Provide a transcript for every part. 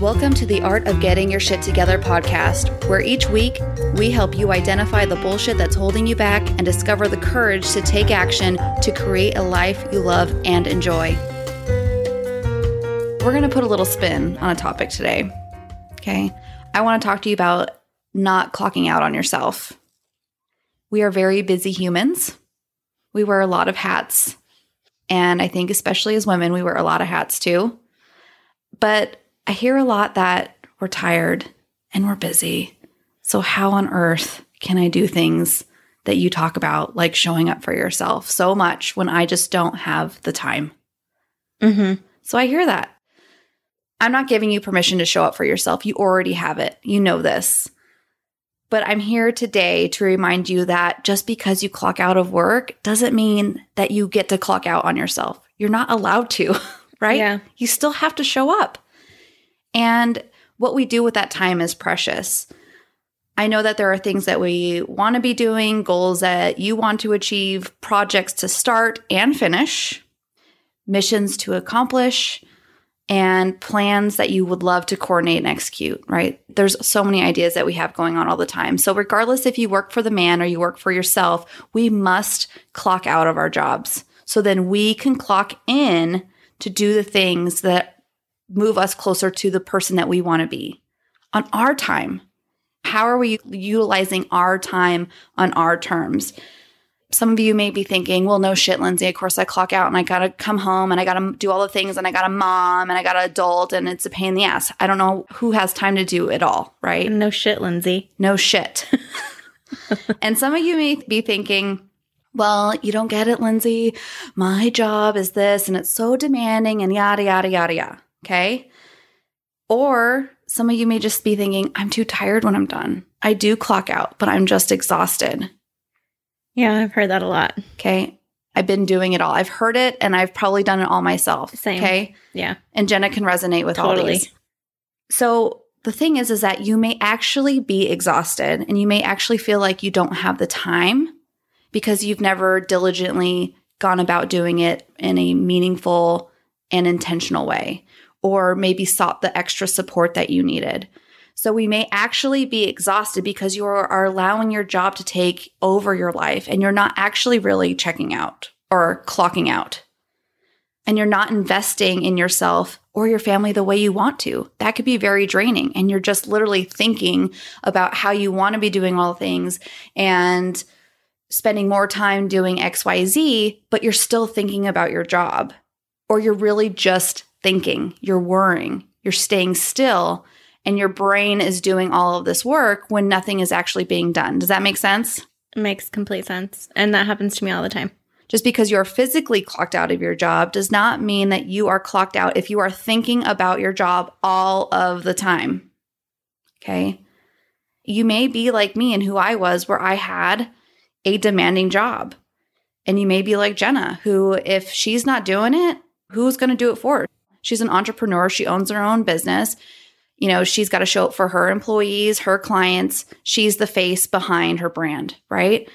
Welcome to the Art of Getting Your Shit Together podcast, where each week we help you identify the bullshit that's holding you back and discover the courage to take action to create a life you love and enjoy. We're going to put a little spin on a topic today, okay? I want to talk to you about not clocking out on yourself. We are very busy humans. We wear a lot of hats, and I think especially as women, we wear a lot of hats too, but I hear a lot that we're tired and we're busy. So how on earth can I do things that you talk about, like showing up for yourself so much when I just don't have the time? Mm-hmm. So I hear that. I'm not giving you permission to show up for yourself. You already have it. You know this. But I'm here today to remind you that just because you clock out of work doesn't mean that you get to clock out on yourself. You're not allowed to, right? Yeah. You still have to show up. And what we do with that time is precious. I know that there are things that we want to be doing, goals that you want to achieve, projects to start and finish, missions to accomplish, and plans that you would love to coordinate and execute, right? There's so many ideas that we have going on all the time. So regardless if you work for the man or you work for yourself, we must clock out of our jobs. So then we can clock in to do the things that move us closer to the person that we want to be on our time. How are we utilizing our time on our terms? Some of you may be thinking, well, no shit, Lindsay, of course I clock out and I got to come home and I got to do all the things and I got a mom and I got an adult and it's a pain in the ass. I don't know who has time to do it all, right? No shit, Lindsay. No shit. And some of you may be thinking, well, you don't get it, Lindsay. My job is this and it's so demanding and yada, yada, yada, yada. Okay. Or some of you may just be thinking, I'm too tired when I'm done. I do clock out, but I'm just exhausted. Yeah, I've heard that a lot. Okay. I've been doing it all. I've heard it and I've probably done it all myself. Same. Okay. Yeah. And Jenna can resonate with all these. So the thing is that you may actually be exhausted and you may actually feel like you don't have the time because you've never diligently gone about doing it in a meaningful and intentional way, or maybe sought the extra support that you needed. So we may actually be exhausted because you are allowing your job to take over your life and you're not actually really checking out or clocking out. And you're not investing in yourself or your family the way you want to. That could be very draining. And you're just literally thinking about how you want to be doing all things and spending more time doing X, Y, Z, but you're still thinking about your job. Or you're really just thinking, you're worrying, you're staying still, and your brain is doing all of this work when nothing is actually being done. Does that make sense? It makes complete sense. And that happens to me all the time. Just because you're physically clocked out of your job does not mean that you are clocked out if you are thinking about your job all of the time. Okay? You may be like me and who I was, where I had a demanding job. And you may be like Jenna, who if she's not doing it, who's going to do it for her? She's an entrepreneur. She owns her own business. You know, she's got to show up for her employees, her clients. She's the face behind her brand, right?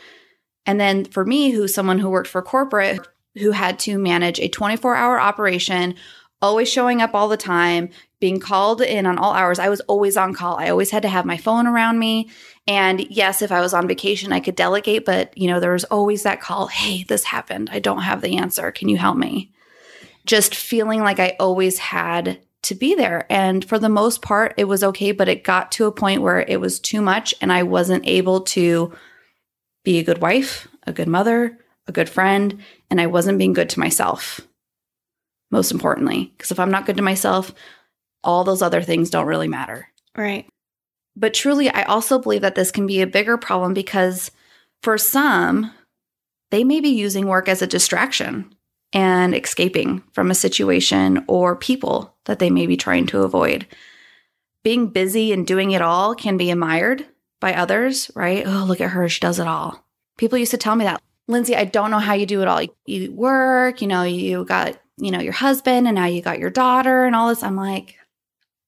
And then for me, who's someone who worked for corporate, who had to manage a 24-hour operation, always showing up all the time, being called in on all hours. I was always on call. I always had to have my phone around me. And yes, if I was on vacation, I could delegate. But, you know, there was always that call, hey, this happened. I don't have the answer. Can you help me? Just feeling like I always had to be there. And for the most part, it was okay, but it got to a point where it was too much and I wasn't able to be a good wife, a good mother, a good friend, and I wasn't being good to myself, most importantly. Because if I'm not good to myself, all those other things don't really matter. Right. But truly, I also believe that this can be a bigger problem because for some, they may be using work as a distraction and escaping from a situation or people that they may be trying to avoid. Being busy and doing it all can be admired by others, right? Oh, look at her. She does it all. People used to tell me that. Lindsay, I don't know how you do it all. You work, you know, you got, you know, your husband and now you got your daughter and all this. I'm like,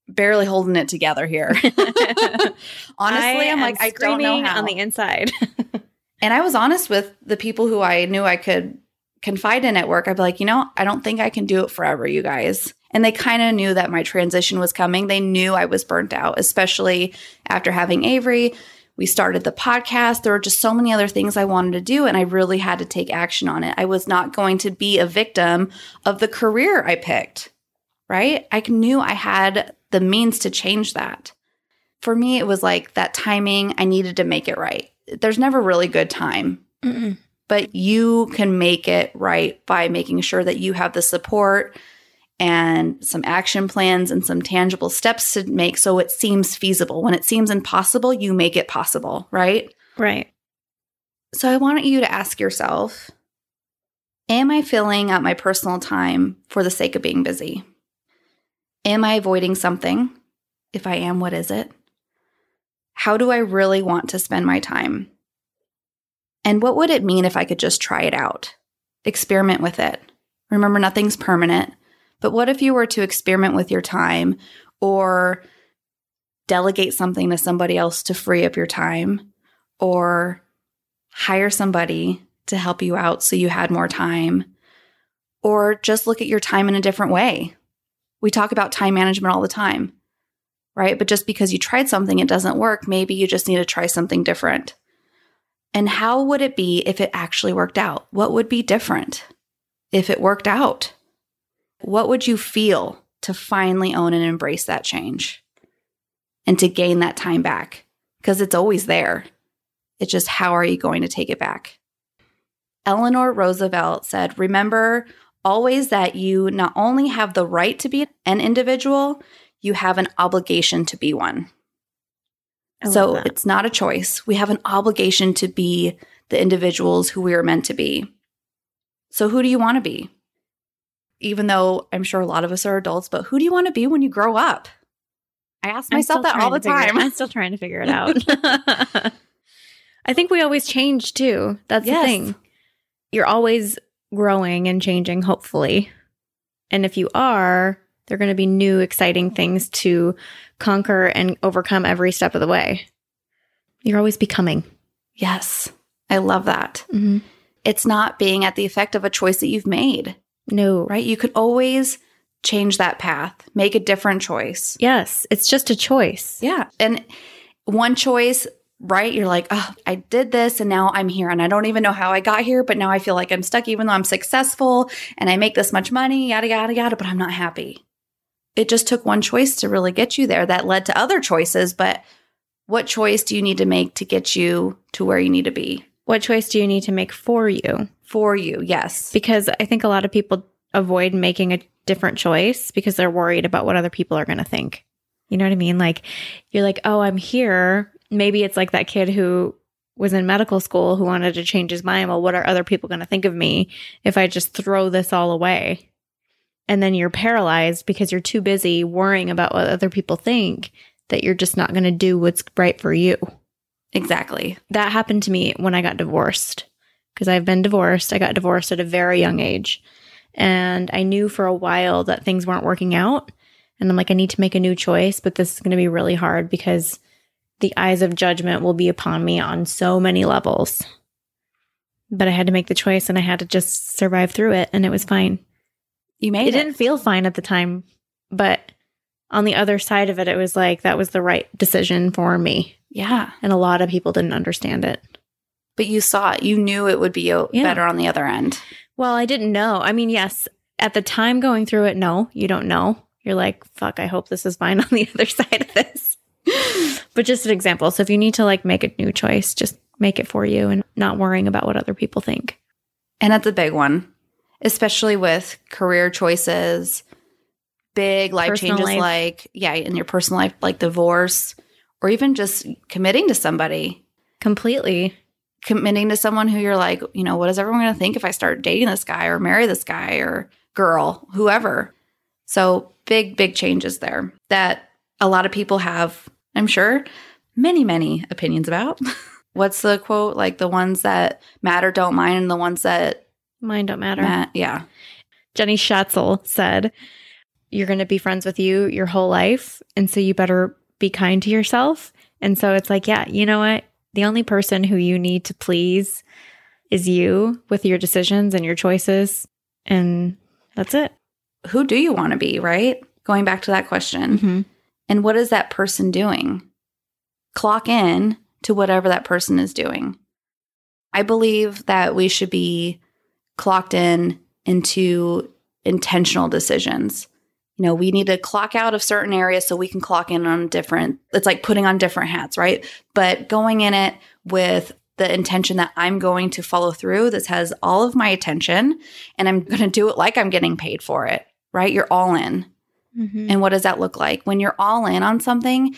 barely holding it together here. Honestly, I'm like, I don't know how. On the inside. And I was honest with the people who I knew I could confide in at work. I'd be like, you know, I don't think I can do it forever, you guys. And they kind of knew that my transition was coming. They knew I was burnt out, especially after having Avery. We started the podcast. There were just so many other things I wanted to do, and I really had to take action on it. I was not going to be a victim of the career I picked, right? I knew I had the means to change that. For me, it was like that timing. I needed to make it right. There's never really good time, but you can make it right by making sure that you have the support and some action plans and some tangible steps to make so it seems feasible. When it seems impossible, you make it possible, right? Right. So I want you to ask yourself, am I filling out my personal time for the sake of being busy? Am I avoiding something? If I am, what is it? How do I really want to spend my time? And what would it mean if I could just try it out? Experiment with it. Remember, nothing's permanent. But what if you were to experiment with your time or delegate something to somebody else to free up your time or hire somebody to help you out so you had more time or just look at your time in a different way? We talk about time management all the time, right? But just because you tried something, it doesn't work. Maybe you just need to try something different. And how would it be if it actually worked out? What would be different if it worked out? What would you feel to finally own and embrace that change and to gain that time back? Because it's always there. It's just how are you going to take it back? Eleanor Roosevelt said, remember always that you not only have the right to be an individual, you have an obligation to be one. So it's not a choice. We have an obligation to be the individuals who we are meant to be. So who do you want to be? Even though I'm sure a lot of us are adults, but who do you want to be when you grow up? I ask myself that all the time. I'm still trying to figure it out. I think we always change too. That's the thing. You're always growing and changing, hopefully. And if you are, there are going to be new, exciting things to conquer and overcome every step of the way. You're always becoming. Yes. I love that. Mm-hmm. It's not being at the effect of a choice that you've made. No. Right? You could always change that path, make a different choice. Yes. It's just a choice. Yeah. And one choice, right? You're like, oh, I did this and now I'm here and I don't even know how I got here, but now I feel like I'm stuck even though I'm successful and I make this much money, yada, yada, yada, but I'm not happy. It just took one choice to really get you there that led to other choices, but what choice do you need to make to get you to where you need to be? What choice do you need to make for you? For you, yes. Because I think a lot of people avoid making a different choice because they're worried about what other people are going to think. You know what I mean? Like, you're like, oh, I'm here. Maybe it's like that kid who was in medical school who wanted to change his mind. Well, what are other people going to think of me if I just throw this all away? And then you're paralyzed because you're too busy worrying about what other people think that you're just not going to do what's right for you. Exactly. That happened to me when I got divorced because I've been divorced. I got divorced at a very young age and I knew for a while that things weren't working out. And I'm like, I need to make a new choice, but this is going to be really hard because the eyes of judgment will be upon me on so many levels. But I had to make the choice and I had to just survive through it and it was fine. You made it. It didn't feel fine at the time, but on the other side of it, it was like, that was the right decision for me. Yeah. And a lot of people didn't understand it. But you saw it. You knew it would be better on the other end. Well, I didn't know. I mean, yes, at the time going through it, no, you don't know. You're like, fuck, I hope this is fine on the other side of this. But just an example. So if you need to like make a new choice, just make it for you and not worrying about what other people think. And that's a big one, especially with career choices, big life changes like, yeah, in your personal life, like divorce. Or even just committing to somebody. Completely. Committing to someone who you're like, you know, what is everyone going to think if I start dating this guy or marry this guy or girl, whoever. So big, big changes there that a lot of people have, I'm sure, many, many opinions about. What's the quote? Like the ones that matter don't mind and the ones that... Mine don't matter. Yeah. Jenny Schatzel said, you're going to be friends with you your whole life. And so you better... be kind to yourself. And so it's like, yeah, you know what? The only person who you need to please is you with your decisions and your choices. And that's it. who do you want to be, right? Going back to that question. Mm-hmm. And what is that person doing? Clock in to whatever that person is doing. I believe that we should be clocked in into intentional decisions. You know, we need to clock out of certain areas so we can clock in on different, it's like putting on different hats, right? But going in it with the intention that I'm going to follow through, this has all of my attention, and I'm going to do it like I'm getting paid for it, right? You're all in. Mm-hmm. And what does that look like? When you're all in on something,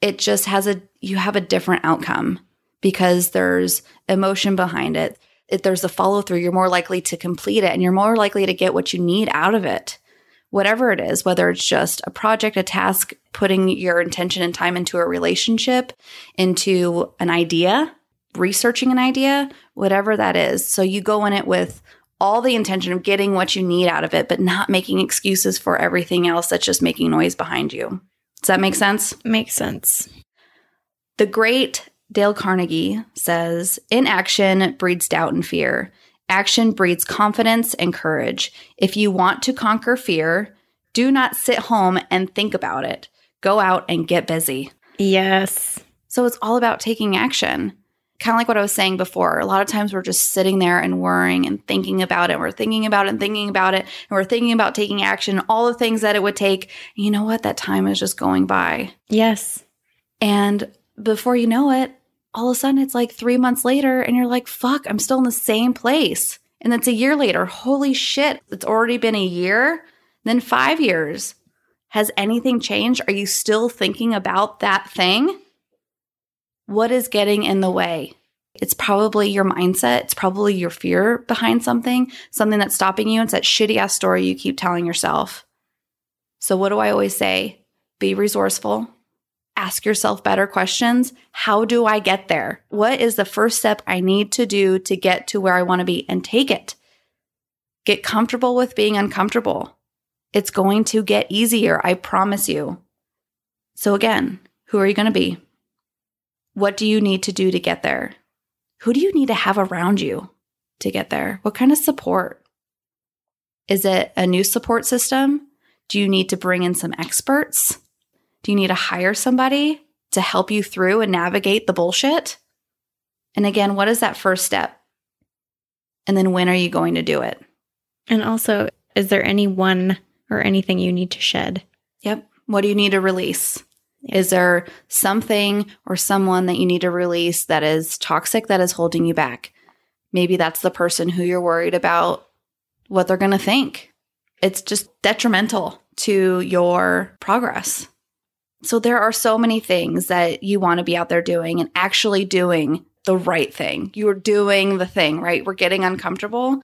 it just has you have a different outcome because there's emotion behind it. If there's a follow through, you're more likely to complete it and you're more likely to get what you need out of it. Whatever it is, whether it's just a project, a task, putting your intention and time into a relationship, into an idea, researching an idea, whatever that is. So you go in it with all the intention of getting what you need out of it, but not making excuses for everything else that's just making noise behind you. Does that make sense? Makes sense. The great Dale Carnegie says, "Inaction breeds doubt and fear. Action breeds confidence and courage. If you want to conquer fear, do not sit home and think about it. Go out and get busy." Yes. So it's all about taking action. Kind of like what I was saying before. A lot of times we're just sitting there and worrying and thinking about it. We're thinking about it and thinking about it. And we're thinking about taking action, all the things that it would take. And you know what? That time is just going by. Yes. And before you know it, all of a sudden, it's like 3 months later and you're like, fuck, I'm still in the same place. And that's a year later. Holy shit. It's already been a year, then 5 years. Has anything changed? Are you still thinking about that thing? What is getting in the way? It's probably your mindset. It's probably your fear behind something that's stopping you. It's that shitty ass story you keep telling yourself. So what do I always say? Be resourceful. Ask yourself better questions. How do I get there? What is the first step I need to do to get to where I want to be? And take it. Get comfortable with being uncomfortable. It's going to get easier, I promise you. So again, who are you going to be? What do you need to do to get there? Who do you need to have around you to get there? What kind of support? Is it a new support system? Do you need to bring in some experts? Do you need to hire somebody to help you through and navigate the bullshit? And again, what is that first step? And then when are you going to do it? And also, is there anyone or anything you need to shed? Yep. What do you need to release? Yep. Is there something or someone that you need to release that is toxic, that is holding you back? Maybe that's the person who you're worried about what they're going to think. It's just detrimental to your progress. So there are so many things that you want to be out there doing and actually doing the right thing. You're doing the thing, right? We're getting uncomfortable,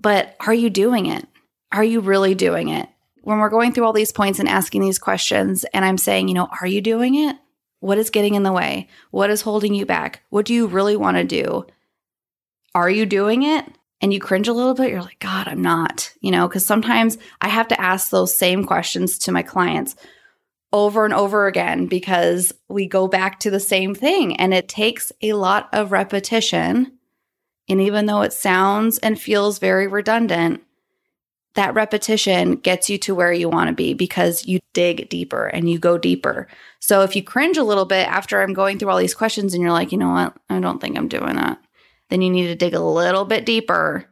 but are you doing it? Are you really doing it? When we're going through all these points and asking these questions and I'm saying, you know, are you doing it? What is getting in the way? What is holding you back? What do you really want to do? Are you doing it? And you cringe a little bit. You're like, God, I'm not, you know, because sometimes I have to ask those same questions to my clients over and over again because we go back to the same thing and it takes a lot of repetition. And even though it sounds and feels very redundant, that repetition gets you to where you want to be because you dig deeper and you go deeper. So if you cringe a little bit after I'm going through all these questions and you're like, you know what, I don't think I'm doing that, then you need to dig a little bit deeper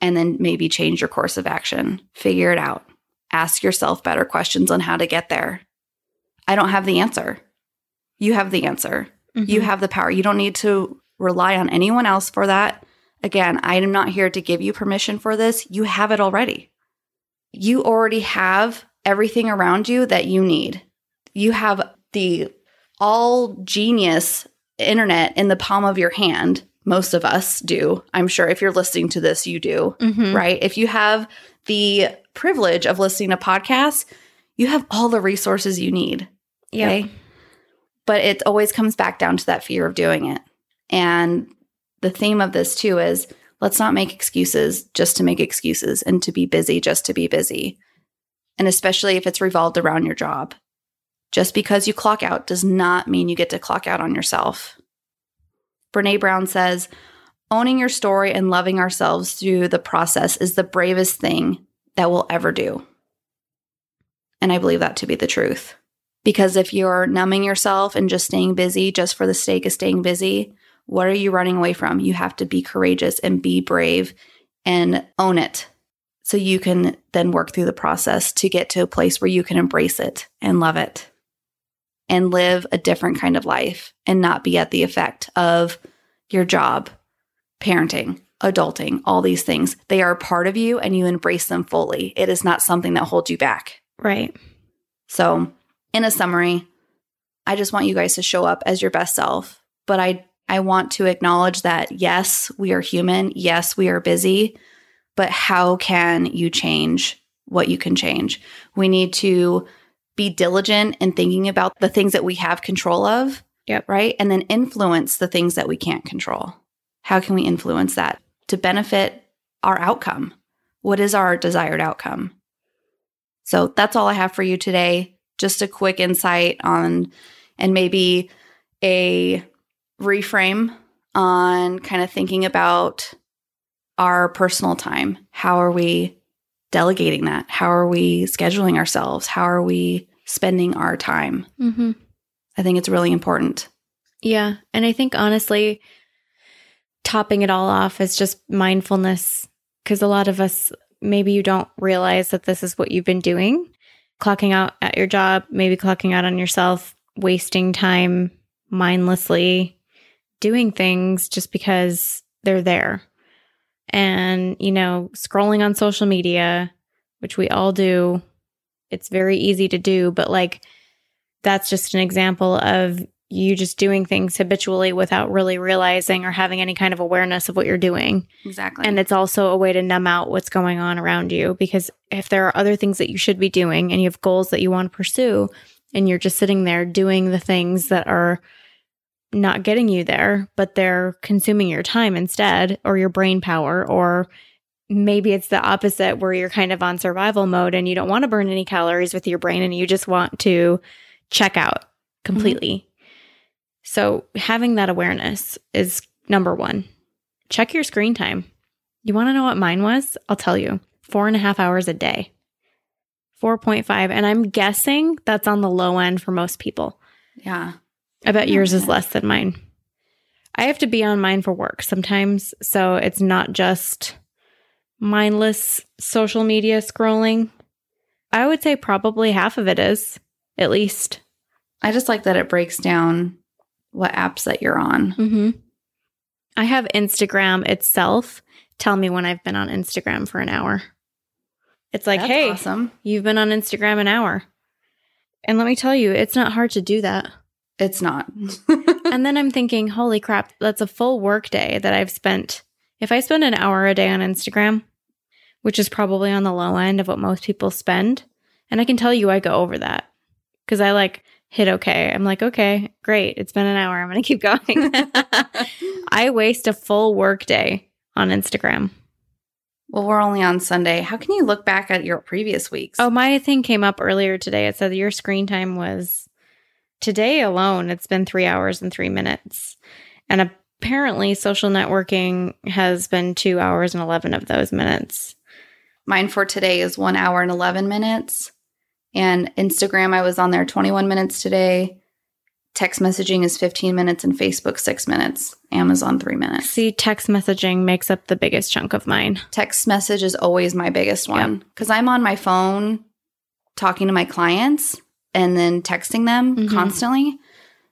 and then maybe change your course of action. Figure it out. Ask yourself better questions on how to get there. I don't have the answer. You have the answer. Mm-hmm. You have the power. You don't need to rely on anyone else for that. Again, I am not here to give you permission for this. You have it already. You already have everything around you that you need. You have the all-genius internet in the palm of your hand. Most of us do. I'm sure if you're listening to this, you do, mm-hmm. right? If you have the privilege of listening to podcasts, you have all the resources you need. Okay? Yeah. But it always comes back down to that fear of doing it. And the theme of this too is let's not make excuses just to make excuses and to be busy just to be busy. And especially if it's revolved around your job. Just because you clock out does not mean you get to clock out on yourself. Brené Brown says, "Owning your story and loving ourselves through the process is the bravest thing that we'll ever do. And I believe that to be the truth. Because if you're numbing yourself and just staying busy just for the sake of staying busy, what are you running away from? You have to be courageous and be brave and own it so you can then work through the process to get to a place where you can embrace it and love it and live a different kind of life and not be at the effect of your job, parenting, adulting, all these things. They are a part of you and you embrace them fully. It is not something that holds you back. Right. So in a summary, I just want you guys to show up as your best self. But I want to acknowledge that, yes, we are human. Yes, we are busy. But how can you change what you can change? We need to be diligent in thinking about the things that we have control of, yep, right? And then influence the things that we can't control. How can we influence that to benefit our outcome? What is our desired outcome? So that's all I have for you today. Just a quick insight on, and maybe a reframe on kind of thinking about our personal time. How are we delegating that? How are we scheduling ourselves? How are we spending our time? Mm-hmm. I think it's really important. Yeah. And I think honestly, topping it all off is just mindfulness, because a lot of us, maybe you don't realize that this is what you've been doing. Clocking out at your job, maybe clocking out on yourself, wasting time mindlessly, doing things just because they're there. And, you know, scrolling on social media, which we all do, it's very easy to do, but like that's just an example of you just doing things habitually without really realizing or having any kind of awareness of what you're doing. Exactly. And it's also a way to numb out what's going on around you, because if there are other things that you should be doing and you have goals that you want to pursue and you're just sitting there doing the things that are not getting you there, but they're consuming your time instead, or your brain power, or maybe it's the opposite where you're kind of on survival mode and you don't want to burn any calories with your brain and you just want to check out completely. Mm-hmm. So having that awareness is number one. Check your screen time. You want to know what mine was? I'll tell you. 4.5 hours a day. 4.5. And I'm guessing that's on the low end for most people. Yeah. I bet yours is less than mine. I have to be on mine for work sometimes. So it's not just mindless social media scrolling. I would say probably half of it is, at least. I just like that it breaks down what apps that you're on. Mm-hmm. I have Instagram itself tell me when I've been on Instagram for an hour. It's like, that's hey, awesome. You've been on Instagram an hour. And let me tell you, it's not hard to do that. It's not. And then I'm thinking, holy crap, that's a full work day that I've spent. If I spend an hour a day on Instagram, which is probably on the low end of what most people spend, and I can tell you I go over that because I like hit okay. I'm like, okay, great. It's been an hour. I'm going to keep going. I waste a full work day on Instagram. Well, we're only on Sunday. How can you look back at your previous weeks? Oh, my thing came up earlier today. It said your screen time was, today alone, it's been 3 hours and 3 minutes. And apparently social networking has been 2 hours and 11 of those minutes. Mine for today is 1 hour and 11 minutes. And Instagram, I was on there 21 minutes today. Text messaging is 15 minutes and Facebook 6 minutes. Amazon 3 minutes. See, text messaging makes up the biggest chunk of mine. Text message is always my biggest one because I'm on my phone talking to my clients and then texting them mm-hmm. constantly.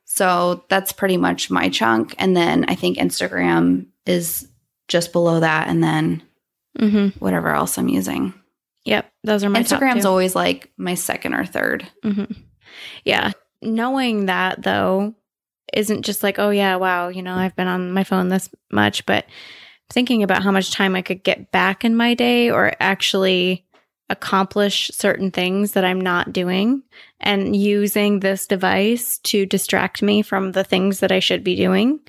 So that's pretty much my chunk. And then I think Instagram is just below that and then mm-hmm. whatever else I'm using. Yep. Those are my top two. Instagram's always like my second or third. Mm-hmm. Yeah. Knowing that though isn't just like, oh yeah, wow, you know, I've been on my phone this much, but thinking about how much time I could get back in my day or actually accomplish certain things that I'm not doing and using this device to distract me from the things that I should be doing.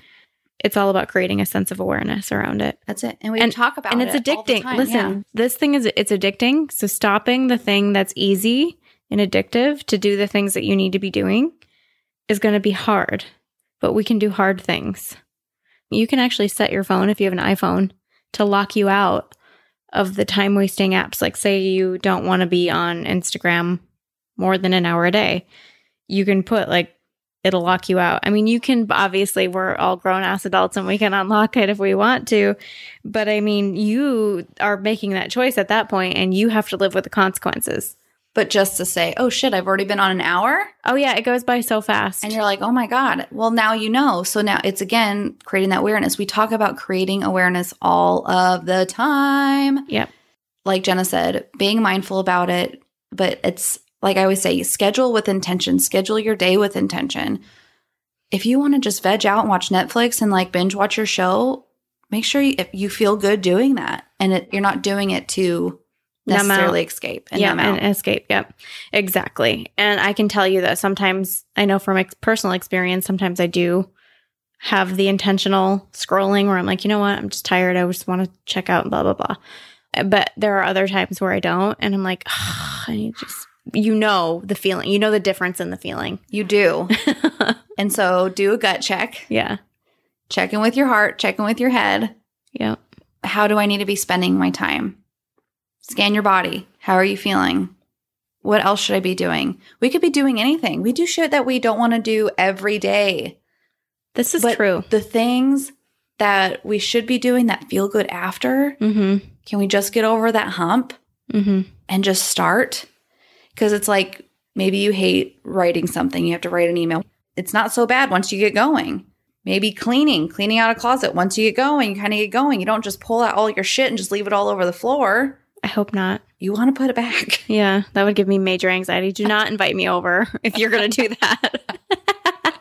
It's all about creating a sense of awareness around it. That's it. And we talk about it. And it's addicting. Listen, This thing it's addicting. So stopping the thing that's easy and addictive to do the things that you need to be doing is going to be hard, but we can do hard things. You can actually set your phone, if you have an iPhone, to lock you out of the time wasting apps. Like say you don't want to be on Instagram more than an hour a day. You can put like, it'll lock you out. I mean, you can, obviously we're all grown ass adults and we can unlock it if we want to, but I mean, you are making that choice at that point and you have to live with the consequences. But just to say, oh shit, I've already been on an hour? Oh yeah, it goes by so fast. And you're like, oh my God. Well, now you know. So now it's, again, creating that awareness. We talk about creating awareness all of the time. Yep. Like Jenna said, being mindful about it. But it's like I always say, schedule with intention. Schedule your day with intention. If you want to just veg out and watch Netflix and like binge watch your show, make sure you, if you feel good doing that. And it, you're not doing it to necessarily escape. Yeah, and escape. Yep, exactly. And I can tell you that sometimes, I know from personal experience, sometimes I do have the intentional scrolling where I'm like, you know what, I'm just tired. I just want to check out and blah, blah, blah. But there are other times where I don't. And I'm like, oh, I need to just, you know, the feeling, you know, the difference in the feeling. You do. And so do a gut check. Yeah. Check in with your heart, check in with your head. Yep. How do I need to be spending my time? Scan your body. How are you feeling? What else should I be doing? We could be doing anything. We do shit that we don't want to do every day. This is true. The things that we should be doing that feel good after, mm-hmm. Can we just get over that hump mm-hmm. and just start? Because it's like, maybe you hate writing something. You have to write an email. It's not so bad once you get going. Maybe cleaning out a closet. Once you get going, you kind of get going. You don't just pull out all your shit and just leave it all over the floor. I hope not. You want to put it back. Yeah, that would give me major anxiety. Do not invite me over if you're going to do that.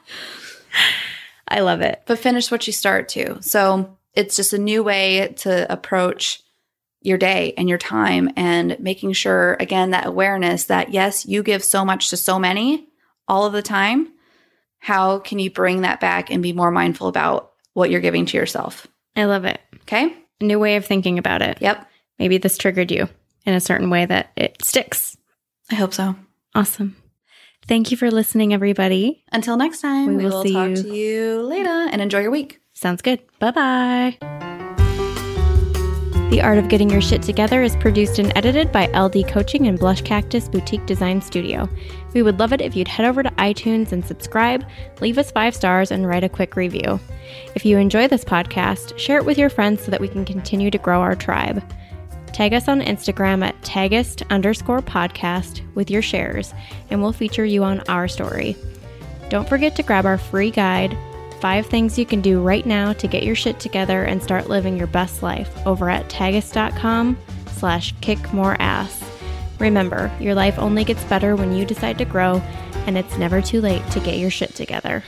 I love it. But finish what you start to. So it's just a new way to approach your day and your time and making sure, again, that awareness that, yes, you give so much to so many all of the time. How can you bring that back and be more mindful about what you're giving to yourself? I love it. Okay. A new way of thinking about it. Yep. Maybe this triggered you in a certain way that it sticks. I hope so. Awesome. Thank you for listening, everybody. Until next time, we will talk to you later and enjoy your week. Sounds good. Bye-bye. The Art of Getting Your Shit Together is produced and edited by LD Coaching and Blush Cactus Boutique Design Studio. We would love it if you'd head over to iTunes and subscribe, leave us 5 stars, and write a quick review. If you enjoy this podcast, share it with your friends so that we can continue to grow our tribe. Tag us on Instagram at taggist_podcast with your shares, and we'll feature you on our story. Don't forget to grab our free guide, 5 Things You Can Do Right Now to Get Your Shit Together and Start Living Your Best Life, over at taggist.com/kickmoreass. Remember, your life only gets better when you decide to grow, and it's never too late to get your shit together.